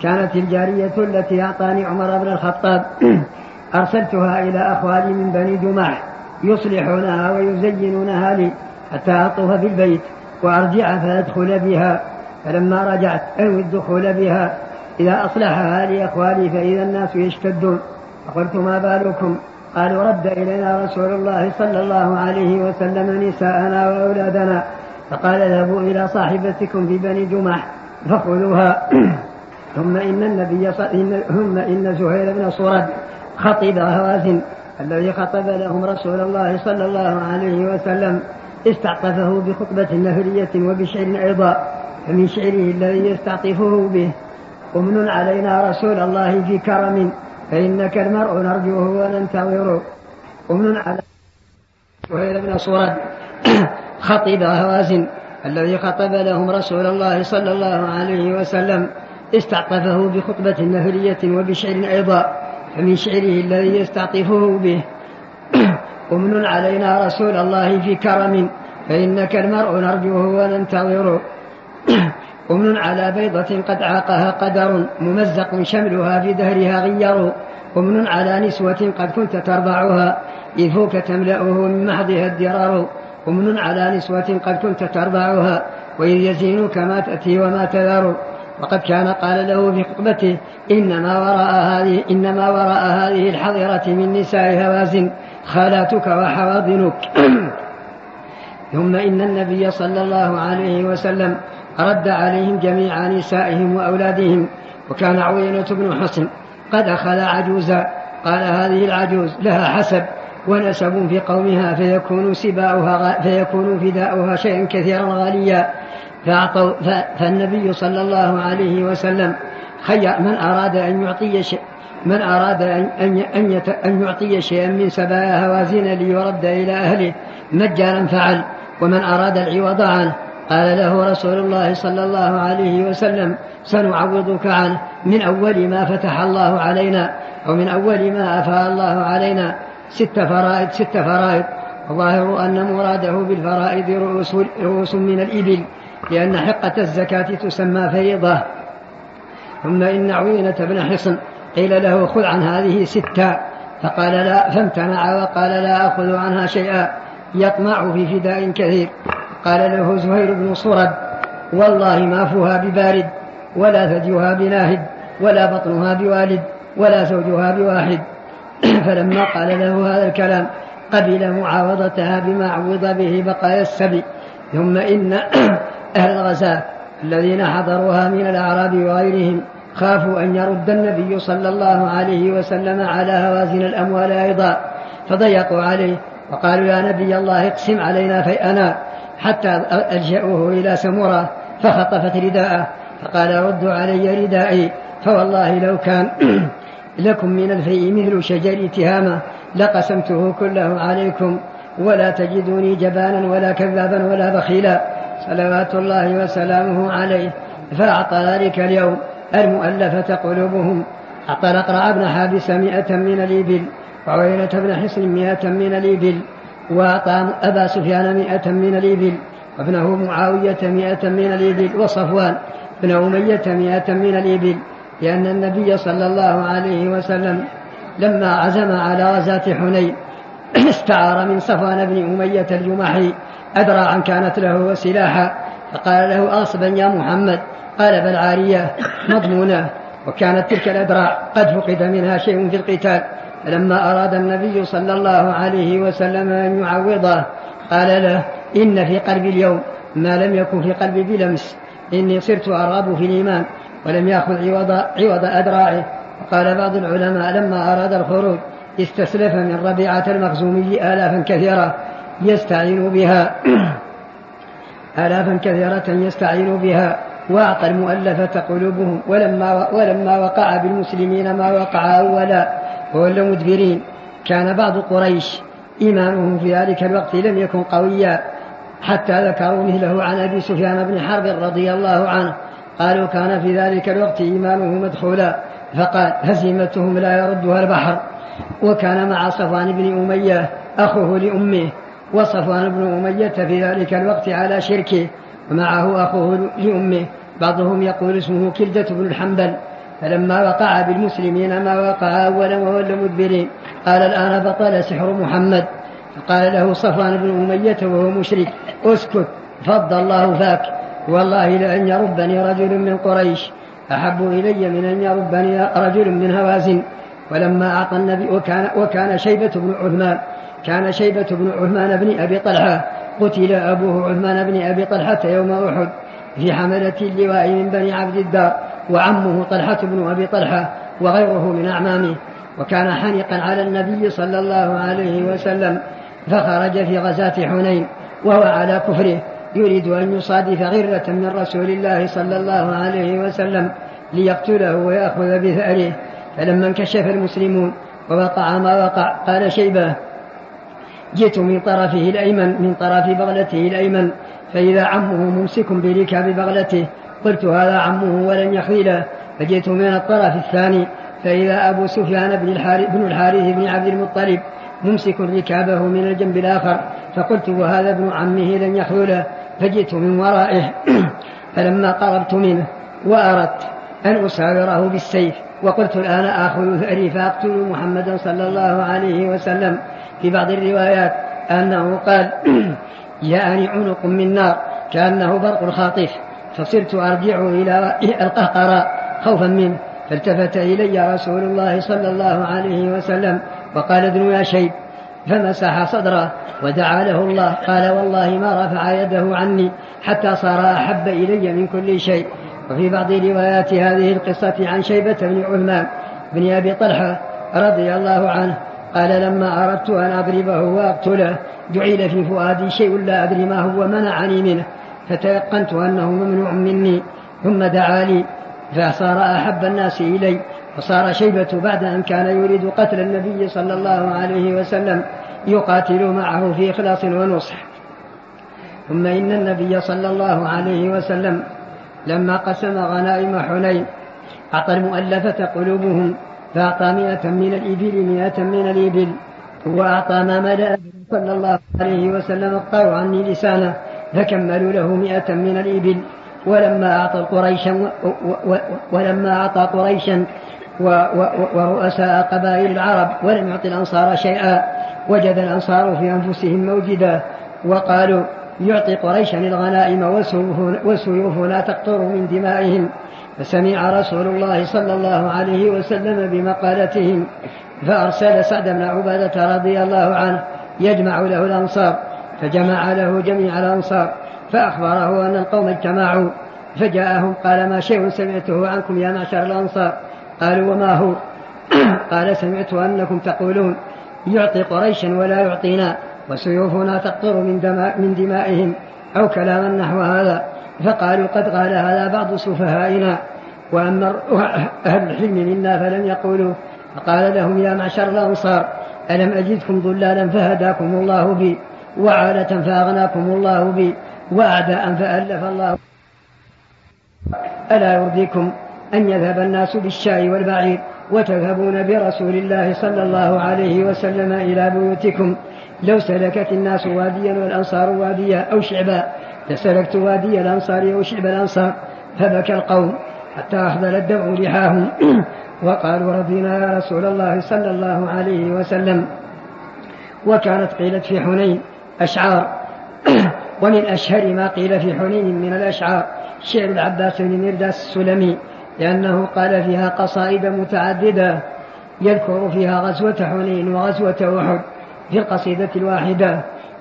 كانت الجارية التي أعطاني عمر بن الخطاب أرسلتها إلى أخوالي من بني جماح يصلحونها ويزينونها لي حتى أعطوها في البيت وأرجع فأدخل بها، فلما رجعت أو الدخول بها إذا أصلحها لأخوالي فإذا الناس يشتدون، فقلت ما بالكم؟ قالوا رد إلينا رسول الله صلى الله عليه وسلم نساءنا وأولادنا، فقال اذهبوا إلى صاحبتكم في بني جمح فخذوها. ثم إن النبي ثم إن زهير بن صرد خطب هوازن الذي خطب لهم رسول الله صلى الله عليه وسلم استعطفه بخطبة نهرية وبشعر أيضا، فمن شعره الذي يستعطفه به أمن علينا رسول الله في كرم فإنك المرء نرجوه وننتظره. أمن علينا زهير بن صرد خطب هوازن الذي خطب لهم رسول الله صلى الله عليه وسلم استعطفه بخطبة نهرية وبشعر أيضا، فمن شعره الذي يستعطفه به أمن علينا رسول الله في كرم فإنك المرء نرجوه وننتظره. أمن على بيضة قد عاقها قدر ممزق شملها في دهرها غير، أمن على نسوة قد كنت تربعها إذ فوك تملأه من محضها الدرار، أمن على نسوة قد كنت تربعها وإذ يزينك ما تأتي وما تذر. وقد كان قال له في خطبته إنما وراء هذه, إنما وراء هذه الحظيرة من نساء هوازن خالاتك وحواضنك. ثم إن النبي صلى الله عليه وسلم رد عليهم جميع نسائهم وأولادهم، وكان عيينة بن حصن قد أخذ عجوزا قال هذه العجوز لها حسب ونسب في قومها فيكون سباؤها فيكون فداؤها شيئا كثيرا غاليا، فالنبي صلى الله عليه وسلم خير من أراد أن يعطي شيء من أراد أن أن أن يعطي شيئا من سبايا هوازن ليرد إلى أهله مجانا فعل، ومن أراد العوض عنه قال له رسول الله صلى الله عليه وسلم سنعوضك عنه من أول ما فتح الله علينا أو من أول ما أفاء الله علينا ست فرائض ست فرائض ظاهر أن مراده بالفرائض رؤوس من الإبل، لأن حقة الزكاة تسمى فريضة. ثم إن عيينة بن حصن قيل له خذ عن هذه ستة، فقال لا، فامتنع وقال لا أخذ عنها شيئا، يطمع في فداء كثير. قال له زهير بن صرد والله ما فوها ببارد، ولا ثديها بناهد، ولا بطنها بوالد، ولا زوجها بواحد. فلما قال له هذا الكلام قبل معاوضتها بما عوض به بقايا السبي. ثم إن أهل الغزاة الذين حضروها من الأعراب وغيرهم خافوا أن يرد النبي صلى الله عليه وسلم على هوازن الأموال أيضا، فضيقوا عليه وقالوا يا نبي الله اقسم علينا فيئنا، حتى ألجأوه إلى سمرة فخطفت رداءه، فقال ردوا علي ردائي، فوالله لو كان لكم من الفيء مثل شجر تهامة لقسمته كله عليكم، ولا تجدوني جبانا ولا كذابا ولا بخيلا، صلوات الله وسلامه عليه. فأعطى ذلك اليوم المؤلفة قلوبهم، أعطى الأقرع بن حابس مئة من الإبل، وعيينة بن حصن مئة من الإبل، وأعطى أبا سفيان مئة من الإبل، وابنه معاوية مئة من الإبل، وصفوان بن أمية مئة من الإبل، لأن النبي صلى الله عليه وسلم لما عزم على غزاة حنين استعار من صفوان بن أمية الجمحي أدراعا كانت له وسلاحا، فقال له أصبا يا محمد، قال بل عارية مضمونة، وكانت تلك الأدراع قد فقد منها شيء في القتال. فلما أراد النبي صلى الله عليه وسلم أن يعوضه قال له إن في قلبي اليوم ما لم يكن في قلبي بلمس، إني صرت أرغب في الإيمان، ولم يأخذ عوض, عوض أدراعه. وقال بعض العلماء لما أراد الخروج استسلف من ربيعة المخزومي آلافا كثيرة يستعين بها آلافا كثيرة يستعين بها وأعطى المؤلفة قلوبهم. ولما, ولما وقع بالمسلمين ما وقع أولا وولوا مدبرين، كان بعض قريش إيمانهم في ذلك الوقت لم يكن قويا، حتى ذكروا مثله عن أبي سفيان بن حرب رضي الله عنه، قالوا كان في ذلك الوقت إيمانه مدخولا، فقال هزيمتهم لا يردها البحر. وكان مع صفوان بن أمية أخوه لأمه، وصفوان بن أمية في ذلك الوقت على شركه، ومعه أخوه لأمه، بعضهم يقول اسمه كلدة بن الحنبل. فلما وقع بالمسلمين ما وقع أولا وولوا مدبرين، قال الآن بطل سحر محمد. فقال له صفوان بن أمية وهو مشرك أسكت، فض الله فاك، والله لأن يربني رجل من قريش أحب إلي من أن يربني رجل من هوازن. ولما أعطى النبي وكان, وكان شيبة بن عثمان كان شيبة بن عثمان بن أبي طلحة قتل أبوه عثمان بن أبي طلحة يوم أحد في حملة اللواء من بني عبد الدار، وعمه طلحة بن أبي طلحة وغيره من أعمامه، وكان حنيقا على النبي صلى الله عليه وسلم، فخرج في غزاة حنين وهو على كفره يريد أن يصادف غرة من رسول الله صلى الله عليه وسلم ليقتله ويأخذ بثأره. فلما انكشف المسلمون ووقع ما وقع قال شيبة جئت من طرفه الأيمن من طرف بغلته الأيمن، فإذا عمه ممسك بركاب بغلته، قلت هذا عمه ولن يخذله. فجئت من الطرف الثاني فإذا أبو سفيان بن الحارث بن الحارث بن عبد المطلب ممسك ركابه من الجنب الآخر، فقلت وهذا ابن عمه لن يخذله. فجئت من ورائه، فلما قربت منه وأردت أن أساوره بالسيف، وقلت الآن آخذ ثأري فأقتل محمدا صلى الله عليه وسلم. في بعض الروايات أنه قال جاءني عنق من نار كأنه برق الخاطف، فصرت أرجع إلى القهقراء خوفا منه، فالتفت إلي رسول الله صلى الله عليه وسلم وقال ادنو يا شيب، فمسح صدره ودعا له الله، قال والله ما رفع يده عني حتى صار أحب إلي من كل شيء. وفي بعض روايات هذه القصة عن شيبة بن عثمان بن أبي طلحة رضي الله عنه قال لما أردت أن أضربه وأقتله جعل في فؤادي شيء لا أدري ما هو منعني منه، فتيقنت أنه ممنوع مني، ثم دعا لي فصار أحب الناس إلي. فصار شيبة بعد أن كان يريد قتل النبي صلى الله عليه وسلم يقاتل معه في إخلاص ونصح. ثم إن النبي صلى الله عليه وسلم لما قسم غنائم حنين أعطى المؤلفة قلوبهم، فأعطى مئة من الإبل مئة من الإبل، وأعطى ما ملأ صلى الله عليه وسلم اقطعوا عني لسانه فكملوا له مئة من الإبل. ولما أعطى قريشا ولما أعطى قريشا ورؤساء قبائل العرب ولم يعطي الأنصار شيئا وجد الأنصار في أنفسهم موجدا وقالوا يعطي قريشا الغنائم والسيوف لا تقطر من دمائهم. فسمع رسول الله صلى الله عليه وسلم بمقالتهم فأرسل سعد بن عبادة رضي الله عنه يجمع له الأنصار فجمع له جميع الأنصار فأخبره أن القوم اجتمعوا فجاءهم قال ما شيء سمعته عنكم يا معشر الأنصار؟ قالوا وما هو؟ قال سمعت أنكم تقولون يعطي قريشا ولا يعطينا وسيوفنا تقطر من, دماء من دمائهم أو كلاما نحو هذا. فقالوا قد قال هذا بعض سفهائنا وأما أهل الحلم منا فلم يقولوا. فقال لهم يا معشر الأنصار ألم أجدكم ضلالا فهداكم الله بي وعالة فأغناكم الله بي وأعداء فألف الله ألا يرضيكم أن يذهب الناس بالشاء والبعير وتذهبون برسول الله صلى الله عليه وسلم إلى بيوتكم؟ لو سلكت الناس واديا والأنصار واديا أو شعبا لسلكت وادي الأنصار أو شعب الأنصار. فبكى القوم حتى أحضر الدمع لحاهم وقالوا رضينا يا رسول الله صلى الله عليه وسلم. وكانت قيلت في حنين أشعار ومن أشهر ما قيل في حنين من الأشعار شعر العباس بن مرداس السلمي لأنه قال فيها قصائد متعددة يذكر فيها غزوة حنين وغزوة أحد في القصيدة الواحدة.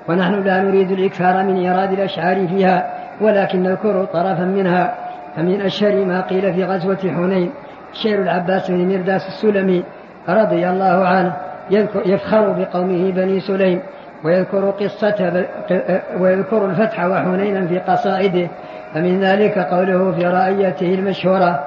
ونحن لا نريد الإكثار من إيراد الأشعار فيها ولكن نذكر طرفا منها. فمن أشهر ما قيل في غزوة حنين شعر العباس بن مرداس السلمي رضي الله عنه يفخر بقومه بني سليم ويذكر قصته ويذكر الفتح وحنينا في قصائده. فمن ذلك قوله في رأيته المشهورة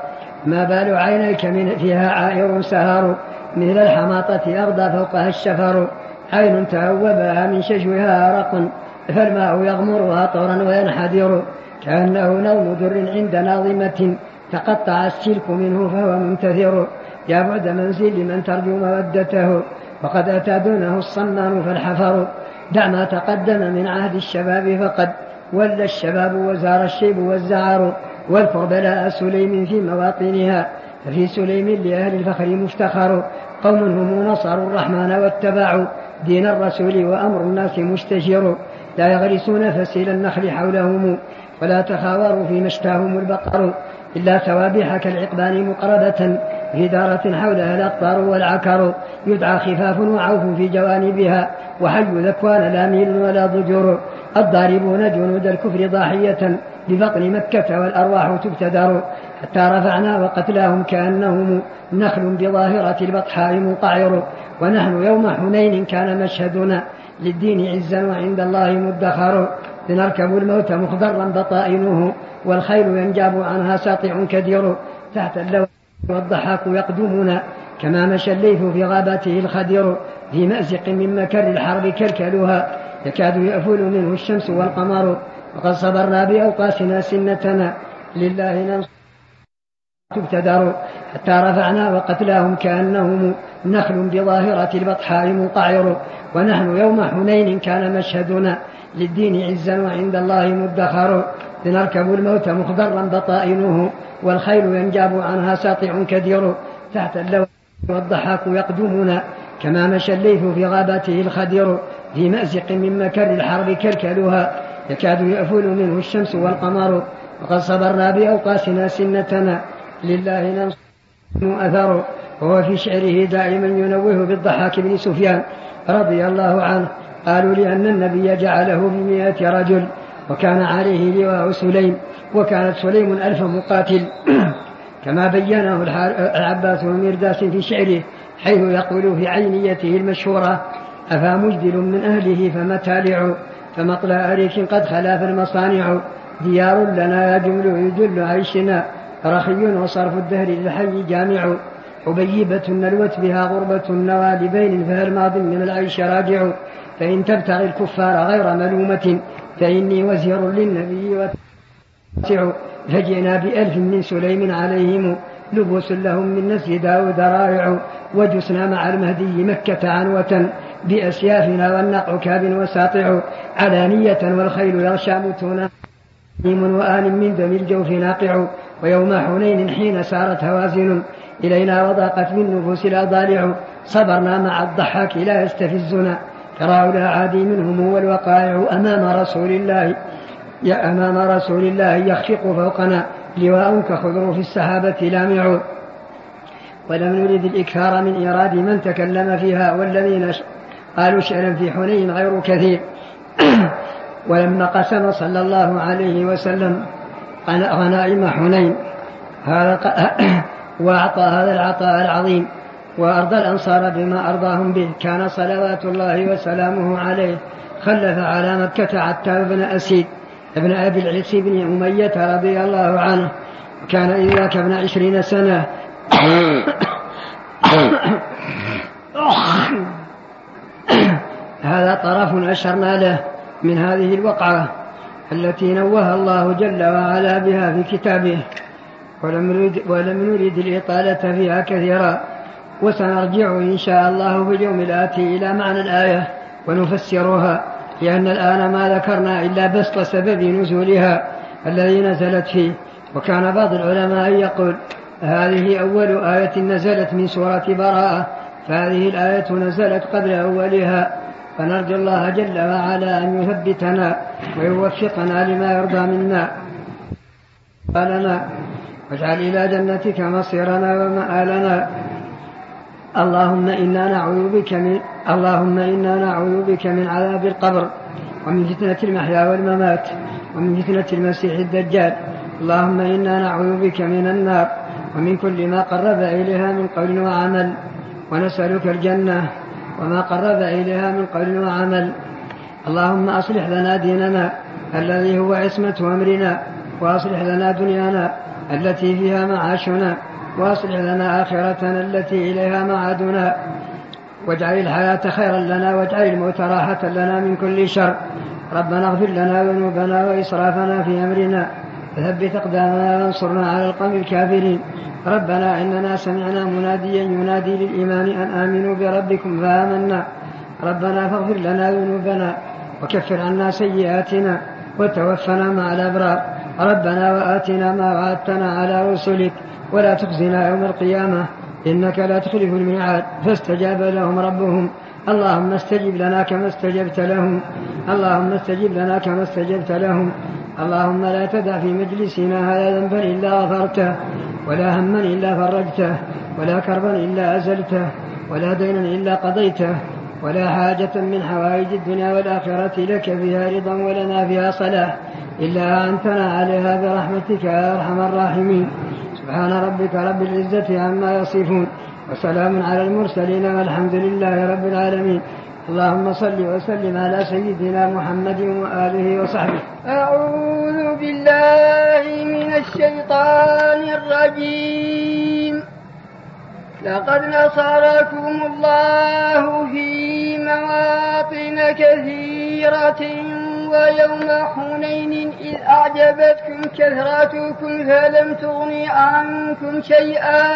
ما بال عينيك من فيها عائر سهر مثل الحماطة أرضى فوقها الشفر عين تعوبها من شجوها أرق فالماء يغمرها طورا وينحدر كأنه نوم در عند ناظمة تقطع السلك منه فهو منتثر يا بعد منزل من ترجو مودته وقد أتى دونه الصمان فالحفر دع ما تقدم من عهد الشباب فقد ولى الشباب وزار الشيب والزعر واذكر بلاء سليم في مواطنها ففي سليم لأهل الفخر مفتخر قوم هم نصروا الرحمن واتبعوا دين الرسول وأمر الناس مستجر لا يغرسون فسيل النخل حولهم ولا تخاوروا فيما اشتاهم البقر إلا ثوابح كالعقبان مقربة في دارة حولها الأقطار والعكر يدعى خفاف وعوف في جوانبها وحي ذكوان لا ميل ولا ضجر الضاربون جنود الكفر ضاحية ببطن مكة والأرواح تبتدر حتى رفعنا وقتلاهم كأنهم نخل بظاهرة البطحاء منقعر ونحن يوم حنين كان مشهدنا للدين عزا وعند الله مدخر لنركب الموت مخضرا بطائنه والخيل ينجاب عنها ساطع كدير تحت اللوى والضحاك يقدمنا كما مشى الليث في غابته الخدير في مأزق من مكر الحرب كلكلها يكاد يأفل منه الشمس والقمر وقد صبرنا بأوقاتنا سنتنا لله ننصر تبتدر حتى رفعنا وقتلاهم كأنهم نخل بظاهرة البطحاء منقعر ونحن يوم حنين كان مشهدنا للدين عزا وعند الله مدخر لنركب الموت مخضرا بطائنه والخيل ينجاب عنها ساطع كدير تحت اللوى والضحاك يقدمنا كما مشى الليث في غابته الخدير في مأزق من مكر الحرب كلكلها يكاد يأفل منه الشمس والقمر وقد صبرنا بأوقاتنا سنتنا لله ننصر أثر. وهو في شعره دائما ينوه بالضحاك بن سفيان رضي الله عنه قالوا لأن النبي جعله بمئة رجل وكان عليه لواء سليم وكانت سليم ألف مقاتل كما بينه العباس بن مرداس في شعره حيث يقول في عينيته المشهورة أفا مجدل من أهله فمتالع فمطلع ريح قد خلا فالمصانع ديار لنا يجل يجل عيشنا رخي وصرف الدهر للحي جامع حبيبة نلوت بها غربة نوال بين فهل ماض من العيش راجع فإن تبتغي الكفار غير ملومة فإني وزير للنبي وتسع فجئنا بألف من سليم عليهم لبوس لهم من نسل داود رائع وجسنا مع المهدي مكة عنوة بأسيافنا والنقع كاب وساطع علانية والخيل يغشى متونا وآل من ذم الجوف ناقع. ويوم حنين حين سارت هوازن إلينا وضاقت من نفوس الأضالع صبرنا مع الضحاك لا يستفزنا فراعوا العادي منهم والوقائع أمام رسول الله يا أمام رسول الله يخشق فوقنا لواء كخضر في السحابة لامع. ولم نرد الإكثار من إراد من تكلم فيها والذين قالوا شعرا في حنين غير كثير ولم نقسم صلى الله عليه وسلم غنائم حنين وأعطى هذا العطاء العظيم وأرضى الأنصار بما أرضاهم به. كان صلوات الله وسلامه عليه خلف على مكة عتاب بن أسيد ابن أبي العز بن أمية رضي الله عنه كان إذا كان عشرين سنة هذا طرف أشرنا له من هذه الوقعة التي نوه الله جل وعلا بها في كتابه ولم نريد الإطالة فيها كثيرا. وسنرجع إن شاء الله في اليوم الآتي إلى معنى الآية ونفسرها لأن الآن ما ذكرنا إلا بسط سبب نزولها الذي نزلت فيه. وكان بعض العلماء يقول هذه أول آية نزلت من سورة براءة فهذه الآية نزلت قبل أولها فنرجو الله جل وعلا أن يثبتنا ويوفقنا لما يرضى منا قالنا واجعل إلى جنتك مصيرنا ومآلنا. اللهم إنا نعوذ بك من اللهم إنا نعوذ بك من عذاب القبر ومن فتنة المحيا والممات ومن فتنة المسيح الدجال. اللهم إنا نعوذ بك من النار ومن كل ما قرب إليها من قول وعمل ونسألك الجنة وما قرب إليها من قول وعمل. اللهم أصلح لنا ديننا الذي هو عصمة أمرنا وأصلح لنا دنيانا التي فيها معاشنا واصلح لنا آخرتنا التي إليها معادنا واجعل الحياة خيرا لنا واجعل الموت راحة لنا من كل شر. ربنا اغفر لنا ذنوبنا وإسرافنا في أمرنا فثبت أقدامنا وانصرنا على القوم الكافرين. ربنا إننا سمعنا مناديا ينادي للإيمان أن آمنوا بربكم فآمنا. ربنا فاغفر لنا ذنوبنا وكفر عنا سيئاتنا وتوفنا مع الأبرار. ربنا وآتنا ما وعدتنا على رسلك ولا تخزنا يوم القيامة إنك لا تخلف الميعاد. فاستجاب لهم ربهم اللهم استجب لنا كما استجبت لهم اللهم استجب لنا كما استجبت لهم. اللهم لا تدع في مجلسنا هذا ذنبا إلا غفرته ولا هما إلا فرجته ولا كربا إلا أزلته ولا دينا إلا قضيته ولا حاجة من حوائج الدنيا والآخرة لك فيها رضا ولنا فيها صلاح إلا أنتنا عليها برحمتك يا أرحم الراحمين. سبحان ربك رب العزة عما يصفون وسلام على المرسلين والحمد لله رب العالمين. اللهم صل وسلم على سيدنا محمد وآله وصحبه. أعوذ بالله من الشيطان الرجيم. لقد نصركم الله في مواطن كثيرة ويوم حنين إذ أعجبتكم كثرتكم فلم تغن عنكم شيئا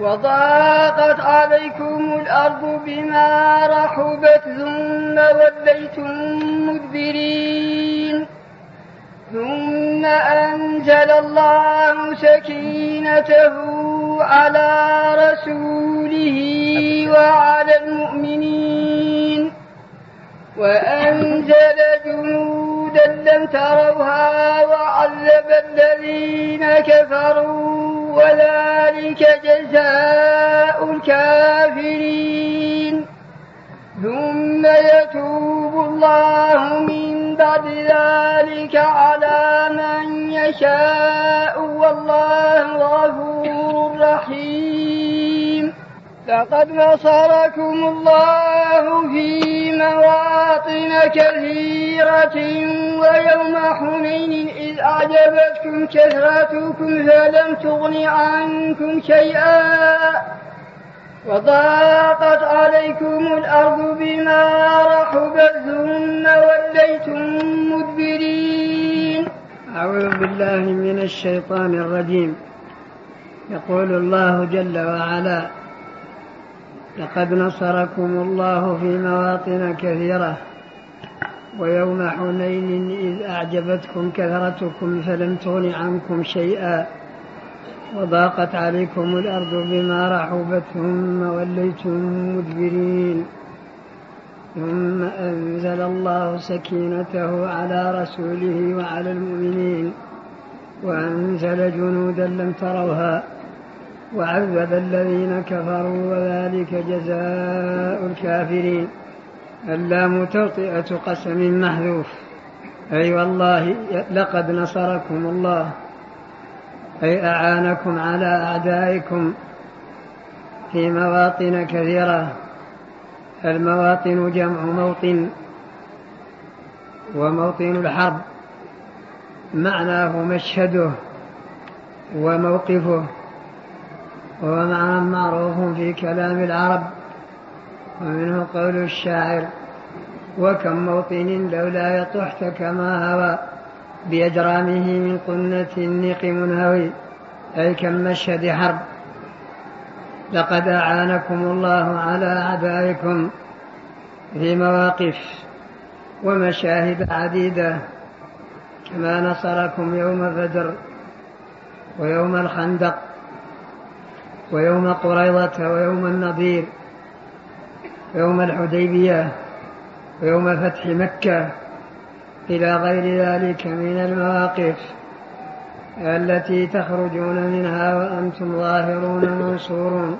وضاقت عليكم الأرض بما رحبت ثم وليتم مدبرين. ثم أنزل الله سكينته على رسوله وعلى المؤمنين وأنزل جنودا لم تروها وعذب الذين كفروا وذلك جزاء الكافرين. ثم يتوب الله من بعد ذلك على من يشاء والله غفور رحيم. لقد نصركم الله في مواطن كثيرة ويوم حنين إذ أعجبتكم كثرتكم فلم تغن عنكم شيئا وضاقت عليكم الأرض بما رحبت ثم وليتم مدبرين. أعوذ بالله من الشيطان الرجيم. يقول الله جل وعلا لقد نصركم الله في مواطن كثيرة ويوم حنين إذ أعجبتكم كثرتكم فلم تغن عنكم شيئا وضاقت عليكم الأرض بما رحبت ثم وليتم مدبرين ثم أنزل الله سكينته على رسوله وعلى المؤمنين وأنزل جنودا لم تروها وعذب الذين كفروا وذلك جزاء الكافرين. اللام متوطئة قسم محذوف أي والله لقد نصركم الله أي أعانكم على أعدائكم في مواطن كثيرة. المواطن جمع موطن وموطن الحرب معناه مشهده وموقفه وهو معنى معروف في كلام العرب ومنه قول الشاعر وكم موطن لولا يطحت كما هوى بأجرامه من قنة نقم هوي أي كم مشهد حرب. لقد أعانكم الله على أعدائكم في مواقف ومشاهد عديدة كما نصركم يوم بدر ويوم الخندق ويوم قريظة ويوم النضير ويوم الحديبية ويوم فتح مكة إلى غير ذلك من المواقف التي تخرجون منها وأنتم ظاهرون منصورون.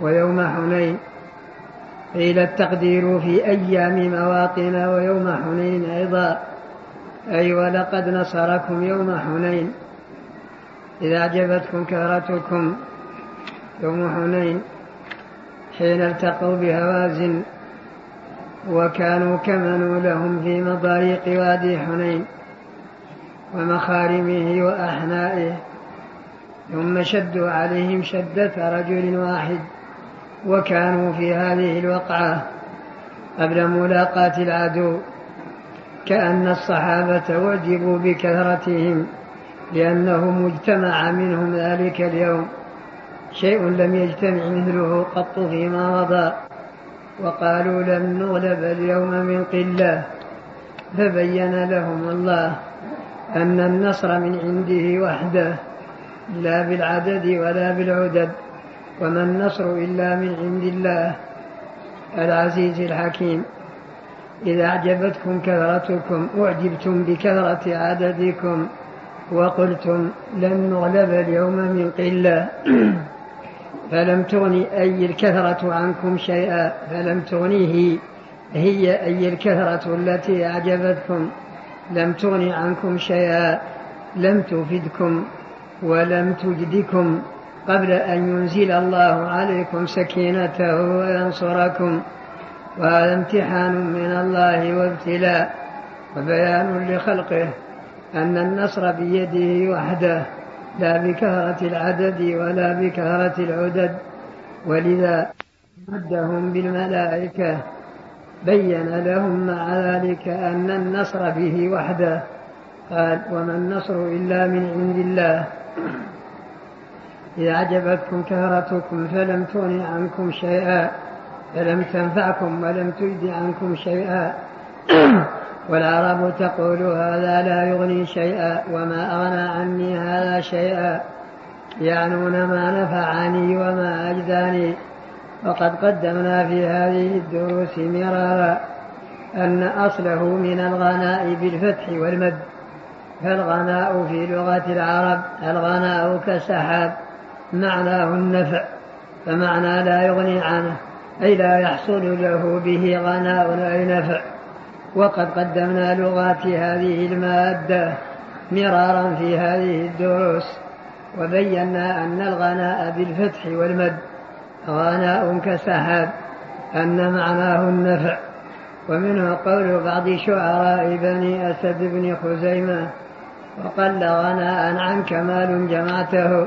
ويوم حنين قيل التقدير في أيام مواطن ويوم حنين أيضا أي ولقد نصركم يوم حنين إذا أعجبتكم كثرتكم يوم حنين حين التقوا بهوازن وكانوا كمنوا لهم في مضاريق وادي حنين ومخارمه وأحنائه ثم شدوا عليهم شدة رجل واحد وكانوا في هذه الوقعة قبل ملاقاة العدو كأن الصحابة وجبوا بكثرتهم لأنهم اجتمع منهم ذلك اليوم شيء لم يجتمع مثله قط فيما مضى وقالوا لن نغلب اليوم من قلة فبين لهم الله أن النصر من عنده وحده لا بالعدد ولا بالعدد وما النصر إلا من عند الله العزيز الحكيم. إذا أعجبتكم كثرتكم أعجبتم بكثرة عددكم وقلتم لن نغلب اليوم من قلة فلم تغن أي الكثرة عنكم شيئا فلم تغنيه هي أي الكثرة التي أعجبتكم لم تغن عنكم شيئا لم تفدكم ولم تجدكم قبل أن ينزل الله عليكم سكينته وينصركم. وهذا امتحان من الله وابتلاء وبيان لخلقه أن النصر بيده وحده لا بكثرة العدد ولا بكثرة العدد ولذا مدهم بالملائكة بين لهم مع ذلك أن النصر به وحده قال وما النصر إلا من عند الله. إذا أعجبتكم كثرتكم فلم تغن عنكم شيئا فلم تنفعكم ولم تجد عنكم شيئا والعرب تقول هذا لا يغني شيئا وما أغنى عني هذا شيئا يعنون ما نفعني وما أجداني. وقد قدمنا في هذه الدروس مرارا أن أصله من الغناء بالفتح والمد فالغناء في لغة العرب الغناء كسحاب معناه النفع فمعنى لا يغني عنه أي لا يحصل له به غناء أي نفع. وقد قدمنا لغات هذه المادة مرارا في هذه الدروس وبينا أن الغناء بالفتح والمد غناء كسحاب أن معناه النفع ومنه قول بعض شعراء بني أسد بن خزيمة وقل غناء عن كمال جمعته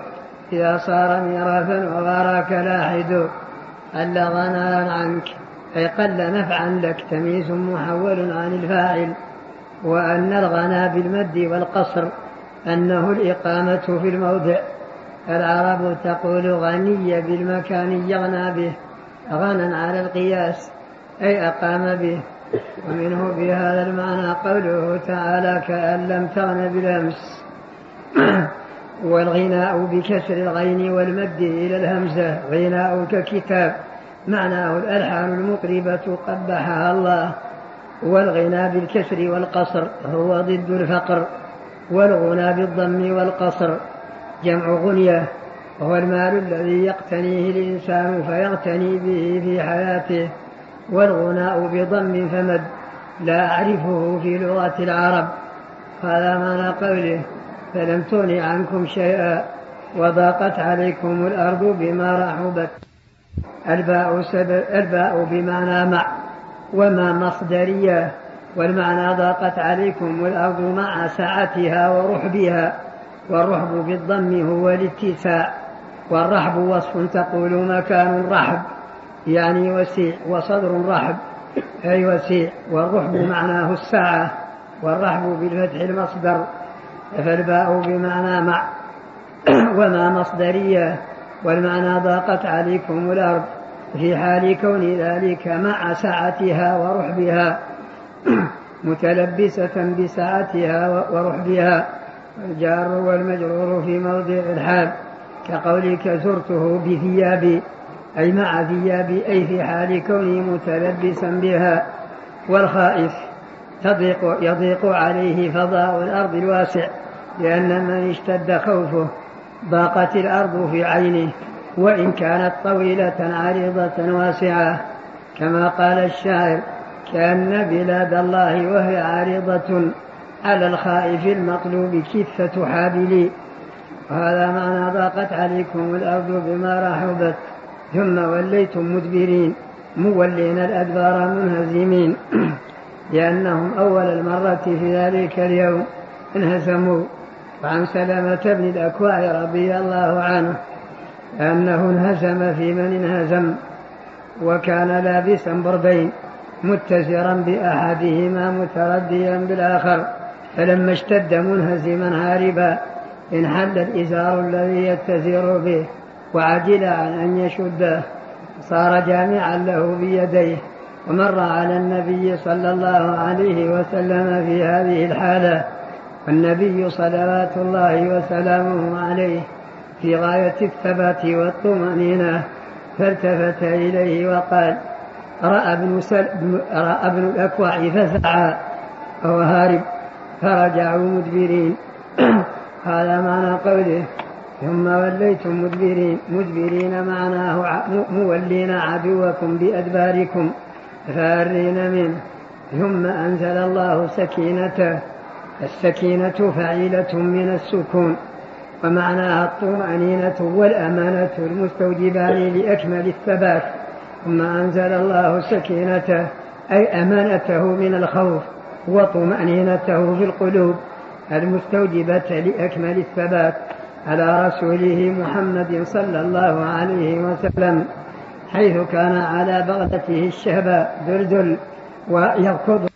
إذا صار ميراثا وغراك لاحد قل غناء عنك أي قل نفعا لك تمييز محول عن الفاعل. وأن الغنى بالمد والقصر أنه الإقامة في الموضع العرب تقول غني بالمكان يغنى به غنى على القياس أي أقام به. ومنه بهذا المعنى قوله تعالى كأن لم تغن بالأمس والغناء بكسر الغين والمد إلى الهمزة غناء ككتاب معناه الألحان المقربة قبحها الله. والغناء بالكسر والقصر هو ضد الفقر، والغنى بالضم والقصر جمع غنية وهو المال الذي يقتنيه الإنسان فيغتني به في حياته. والغناء بضم فمد لا أعرفه في لغة العرب. هذا معنى قوله فلم تغن عنكم شيئا وضاقت عليكم الأرض بما رحبت. الباء, الباء بمعنى مع وما مصدرية، والمعنى ضاقت عليكم الأرض مع سعتها ورحبها. والرحب بالضم هو الاتساع، والرحب وصف تقول مكان رحب يعني وسيع، وصدر رحب أي وسيع. والرحب معناه الساعة، والرحب بالفتح المصدر. فالباء بمعنى مع وما مصدرية، والمعنى ضاقت عليكم الأرض في حال كون ذلك مع سعتها ورحبها متلبسة بسعتها ورحبها. الجار والمجرور في موضع الحال كقولك زرته بثيابي أي مع ثيابي أي في حال كوني متلبسا بها. والخائف تضيق يضيق عليه فضاء الأرض الواسع لأن من اشتد خوفه ضاقت الأرض في عينه وإن كانت طويلة عريضة واسعة، كما قال الشاعر كأن بلاد الله وهي عريضة على الخائف المطلوب كثة حابلي. وهذا معنى ضاقت عليكم الأرض بما رحبت ثم وليتم مدبرين مولين الأدبار منهزمين لأنهم أول المرة في ذلك اليوم انهزموا. وعن سلامة بن الأكوع رضي الله عنه أنه انهزم في من انهزم وكان لابسا بردين متزرا بأحدهما مترديا بالآخر، فلما اشتد منهزما هاربا انحل الإزار الذي يتزر به وعجل عن أن يشده صار جامعا له بيديه. ومر على النبي صلى الله عليه وسلم في هذه الحالة والنبي صلوات الله وسلامه عليه في غاية الثبات والطمأنينة فالتفت إليه وقال رأى ابن, رأى ابن الأكوع فسعى وهو هارب فرجعوا مدبرين. هذا معنى قوله ثم وليتم مدبرين مدبرين معناه مولين عدوكم بأدباركم فارين منه. ثم أنزل الله سكينته، السكينة فعيلة من السكون ومعناها الطمأنينة والأمانة المستوجبان لأكمل الثبات. ثم أنزل الله سكينته أي أمانته من الخوف وطمأنينته في القلوب المستوجبة لأكمل الثبات على رسوله محمد صلى الله عليه وسلم، حيث كان على بغلته الشهباء دلدل ويركض